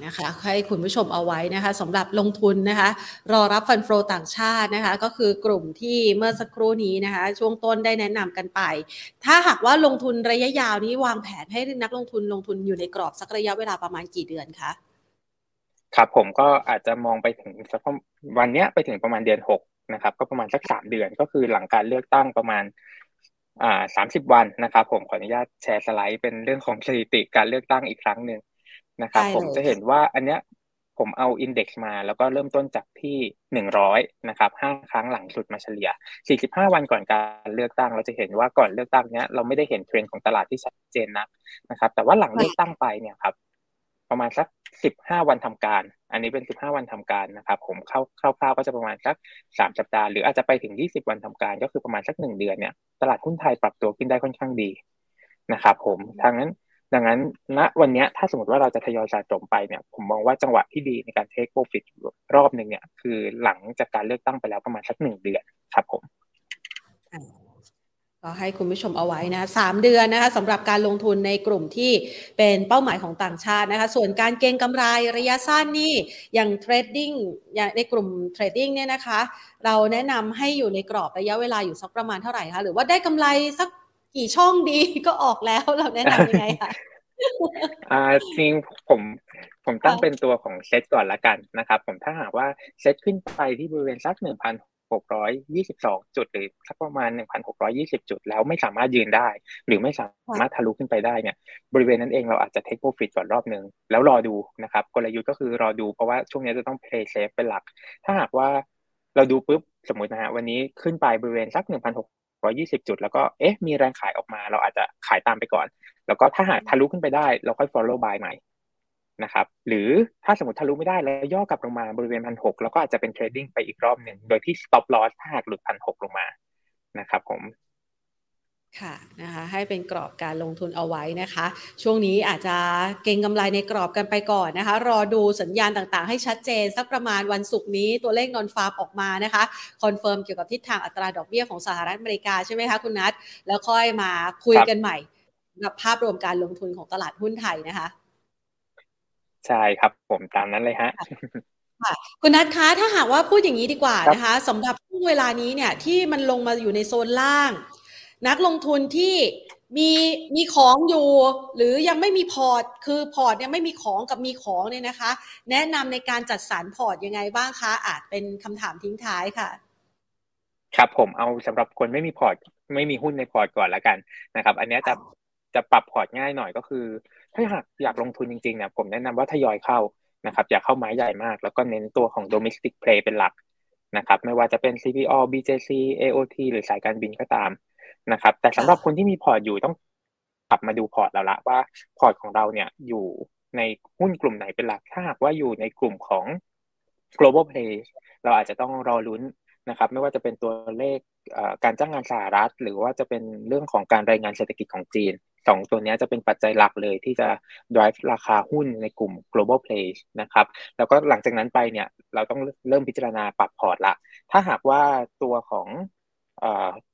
นะคะให้คุณผู้ชมเอาไว้นะคะสำหรับลงทุนนะคะรอรับฟันโฟต่างชาตินะคะก็คือกลุ่มที่เมื่อสักครู่นี้นะคะช่วงต้นได้แนะนำกันไปถ้าหากว่าลงทุนระยะยาวนี้วางแผนให้นักลงทุนลงทุนอยู่ในกรอบสักระยะเวลาประมาณกี่เดือนคะครับผมก็อาจจะมองไปถึงสักวันนี้ไปถึงประมาณเดือน6นะครับก็ประมาณสัก3เดือนก็คือหลังการเลือกตั้งประมาณ30วันนะครับผมขออนุญาตแชร์สไลด์เป็นเรื่องของสถิติการเลือกตั้งอีกครั้งนึงนะครับผมจะเห็นว่าอันเนี้ยผมเอา index มาแล้วก็เริ่มต้นจากที่100นะครับ5ครั้งหลังสุดมาเฉลี่ย45วันก่อนการเลือกตั้งเราจะเห็นว่าก่อนเลือกตั้งเนี้ยเราไม่ได้เห็นเทรนด์ของตลาดที่ชัดเจนนักนะครับแต่ว่าหลังเลือกตั้งไปเนี่ยครับประมาณสัก15วันทำการอันนี้เป็น15วันทำการนะครับผมคร่าวๆก็จะประมาณสัก3สัปดาห์หรืออาจจะไปถึง20วันทำการก็คือประมาณสัก1เดือนเนี่ยตลาดหุ้นไทยปรับตัวขึ้นได้ค่อนข้างดีนะครับผมดังนั้น ดังนั้นณวันนี้ถ้าสมมติว่าเราจะทยอยสะสมไปเนี่ยผมมองว่าจังหวะที่ดีในการเทคโปรฟิตรอบนึงเนี่ยคือหลังจากการเลือกตั้งไปแล้วประมาณสัก1เดือนครับผมก็ให้คุณผู้ชมเอาไว้นะ3เดือนนะคะสำหรับการลงทุนในกลุ่มที่เป็นเป้าหมายของต่างชาตินะคะส่วนการเก็งกำไรระยะสั้นนี่อย่างเทรดดิ้งในกลุ่มเทรดดิ้งเนี่ยนะคะเราแนะนำให้อยู่ในกรอบระยะเวลาอยู่สักประมาณเท่าไหร่คะหรือว่าได้กำไรสักกี่ช่องดีก็ออกแล้วเราแนะนำยังไงคะจริงผมตั้งเป็นตัวของเซตก่อนละกันนะครับผมถ้าหากว่าเซตขึ้นไปที่บริเวณสัก 1,622 จุดหรือสักประมาณ 1,620 จุดแล้วไม่สามารถยืนได้หรือไม่สามารถทะลุขึ้นไปได้เนี่ยบริเวณนั้นเองเราอาจจะ take profit ก่อนรอบนึงแล้วรอดูนะครับกลยุทธ์ก็คือรอดูเพราะว่าช่วงนี้จะต้อง play safe เป็นหลักถ้าหากว่าเราดูปุ๊บสมมุตินะฮะวันนี้ขึ้นไปบริเวณสัก 1,620 จุดแล้วก็เอ๊ะมีแรงขายออกมาเราอาจจะขายตามไปก่อนแล้วก็ถ้าหากทะลุขึ้นไปได้เราค่อย follow buy ใหม่นะครับหรือถ้าสมมติทะลุไม่ได้แล้วย่อกลับลงมาบริเวณ 1,600 แล้วก็อาจจะเป็นเทรดดิ้งไปอีกรอบหนึ่งโดยที่ stop loss ถ้าหากหลุด 1,600 ลงมานะครับผมค่ะนะคะให้เป็นกรอบการลงทุนเอาไว้นะคะช่วงนี้อาจจะเก็งกำไรในกรอบกันไปก่อนนะคะรอดูสัญญาณต่างๆให้ชัดเจนสักประมาณวันศุกร์นี้ตัวเลขนอนฟาร์มออกมานะคะคอนเฟิร์มเกี่ยวกับทิศทางอัตราดอกเบี้ยของสหรัฐอเมริกาใช่ไหมคะคุณนัทแล้วค่อยมาคุยกันใหม่กับภาพรวมการลงทุนของตลาดหุ้นไทยนะคะใช่ครับผมตามนั้นเลยฮะค่ะคุณนัทคะถ้าหากว่าพูดอย่างนี้ดีกว่านะคะสำหรับช่วงเวลานี้เนี่ยที่มันลงมาอยู่ในโซนล่างนักลงทุนที่มีของอยู่หรือยังไม่มีพอร์ตคือพอร์ตเนี่ยไม่มีของกับมีของเนี่ยนะคะแนะนำในการจัดสรรพอร์ตยังไงบ้างคะอาจเป็นคำถามทิ้งท้ายค่ะครับผมเอาสำหรับคนไม่มีพอร์ตไม่มีหุ้นในพอร์ตก่อนละกันนะครับอันนี้จะปรับพอร์ตง่ายหน่อยก็คือถ้าหากอยากลงทุนจริงๆเนี่ยผมแนะนำว่าทยอยเข้านะครับอย่าเข้าไม้ใหญ่มากแล้วก็เน้นตัวของ domestic play เป็นหลักนะครับไม่ว่าจะเป็น CP All BJC AOT หรือสายการบินก็ตามนะครับแต่สำหรับคนที่มีพอร์ตอยู่ต้องกลับมาดูพอร์ตเราละว่าพอร์ตของเราเนี่ยอยู่ในหุ้นกลุ่มไหนเป็นหลักถ้าหากว่าอยู่ในกลุ่มของ global play เราอาจจะต้องรอลุ้นนะครับไม่ว่าจะเป็นตัวเลขการจ้างงานสหรัฐหรือว่าจะเป็นเรื่องของการรายงานเศรษฐกิจของจีนสองตัวนี้จะเป็นปัจจัยหลักเลยที่จะ drive ราคาหุ้นในกลุ่ม global play นะครับแล้วก็หลังจากนั้นไปเนี่ยเราต้องเริ่มพิจารณาปรับพอร์ตละถ้าหากว่าตัวของ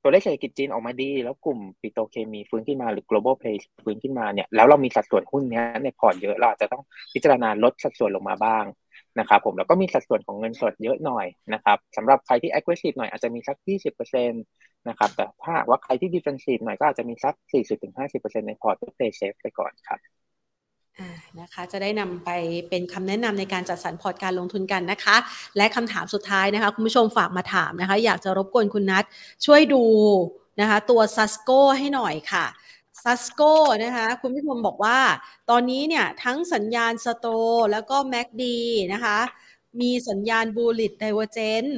ตัวเลขเศรษฐกิจจีนออกมาดีแล้วกลุ่มปิโตรเคมีฟื้นขึ้นมาหรือ global play ฟื้นขึ้นมาเนี่ยแล้วเรามีสัดส่วนหุ้นนี้ในพอร์ตเยอะเราอาจจะต้องพิจารณาลดสัดส่วนลงมาบ้างนะครับผมแล้วก็มีสัดส่วนของเงินสดเยอะหน่อยนะครับสำหรับใครที่ aggressive หน่อยอาจจะมีสัก 20% นะครับแต่ถ้าว่าใครที่ defensive หน่อยก็อาจจะมีสัก 40-50% ในพอร์ตเพื่อ play safe ไปก่อนครับนะคะจะได้นำไปเป็นคำแนะนำในการจัดสรรพอร์ตการลงทุนกันนะคะและคำถามสุดท้ายนะคะคุณผู้ชมฝากมาถามนะคะอยากจะรบกวนคุณนัทช่วยดูนะคะตัวซัสโก้ให้หน่อยค่ะซัสโก้นะคะคุณผู้ชมบอกว่าตอนนี้เนี่ยทั้งสัญญาณสโตแล้วก็ MACD นะคะมีสัญญาณ Bullish Divergence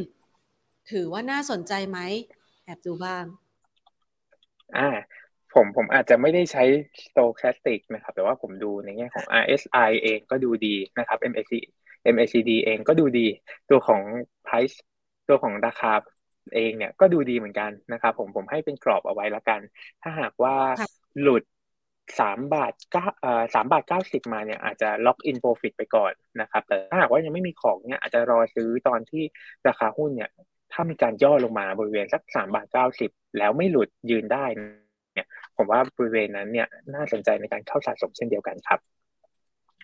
ถือว่าน่าสนใจไหมแอบดูบ้างผมอาจจะไม่ได้ใช้ stochastic นะครับแต่ว่าผมดูในแง่ของ RSI เองก็ดูดีนะครับ MACD เองก็ดูดีตัวของ price ตัวของราคาเองเนี่ยก็ดูดีเหมือนกันนะครับผมให้เป็นกรอบเอาไว้ละกันถ้าหากว่าหลุด3.90 บาทมาเนี่ยอาจจะ lock in profit ไปก่อนนะครับแต่ถ้าหากว่ายังไม่มีของเนี่ยอาจจะรอซื้อตอนที่ราคาหุ้นเนี่ยถ้ามีการย่อลงมาบริเวณสัก 3.90 แล้วไม่หลุดยืนได้เนี่ยผมว่าบริเวณนั้นเนี่ยน่าสนใจในการเข้าสะสมเช่นเดียวกันครับ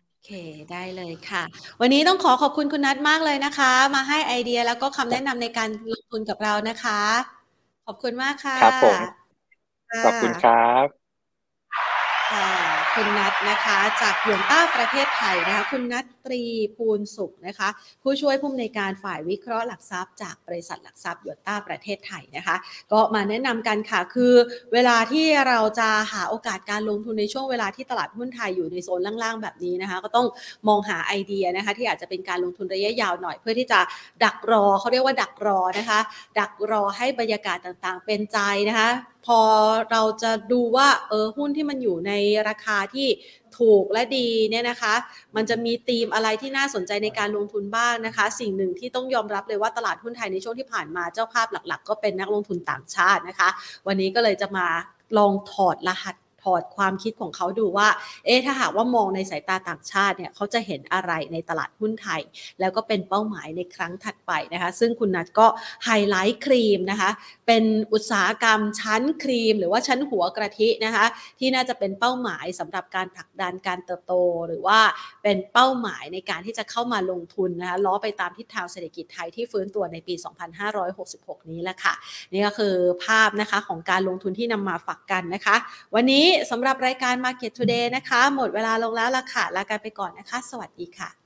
โอเคได้เลยค่ะวันนี้ต้องขอบคุณคุณนัทมากเลยนะคะมาให้ไอเดียแล้วก็คำแนะนำในการลงทุนกับเรานะคะขอบคุณมากค่ะครับผมขอบคุณครับคุณนัทนะคะจากหยวนต้าประเทศไทยนะคะคุณนัทตรีภูลสุขนะคะผู้ช่วยผู้อำนวยการฝ่ายวิเคราะห์หลักทรัพย์จากบริษัทหลักทรัพย์หยวนต้าประเทศไทยนะคะก็มาแนะนำกันค่ะคือเวลาที่เราจะหาโอกาสการลงทุนในช่วงเวลาที่ตลาดหุ้นไทยอยู่ในโซนล่างๆแบบนี้นะคะก็ต้องมองหาไอเดียนะคะที่อาจจะเป็นการลงทุนระยะยาวหน่อยเพื่อที่จะดักรอเขาเรียกว่าดักรอนะคะดักรอให้บรรยากาศต่างๆเป็นใจนะคะพอเราจะดูว่าหุ้นที่มันอยู่ในราคาที่ถูกและดีเนี่ยนะคะมันจะมีธีมอะไรที่น่าสนใจในการลงทุนบ้างนะคะสิ่งหนึ่งที่ต้องยอมรับเลยว่าตลาดหุ้นไทยในช่วงที่ผ่านมาเจ้าภาพหลักๆก็เป็นนักลงทุนต่างชาตินะคะวันนี้ก็เลยจะมาลองถอดรหัสถ ร์ตความคิดของเขาดูว่าถ้าหากว่ามองในสายตาต่างชาติเนี่ยเขาจะเห็นอะไรในตลาดหุ้นไทยแล้วก็เป็นเป้าหมายในครั้งถัดไปนะคะซึ่งคุณนัทก็ไฮไลท์ครีมนะคะเป็นอุตสาหกรรมชั้นครีมหรือว่าชั้นหัวกระทินะคะที่น่าจะเป็นเป้าหมายสำหรับการผลักดันการเติบโตหรือว่าเป็นเป้าหมายในการที่จะเข้ามาลงทุนนะคะล้อไปตามทิศทางเศรษฐกิจไทยที่ฟื้นตัวในปี 2566 นี้แหละค่ะนี่ก็คือภาพนะคะของการลงทุนที่นำมาฝากกันนะคะวันนี้สำหรับรายการ Market Today นะคะหมดเวลาลงแล้วล่ะค่ะลากันไปก่อนนะคะสวัสดีค่ะ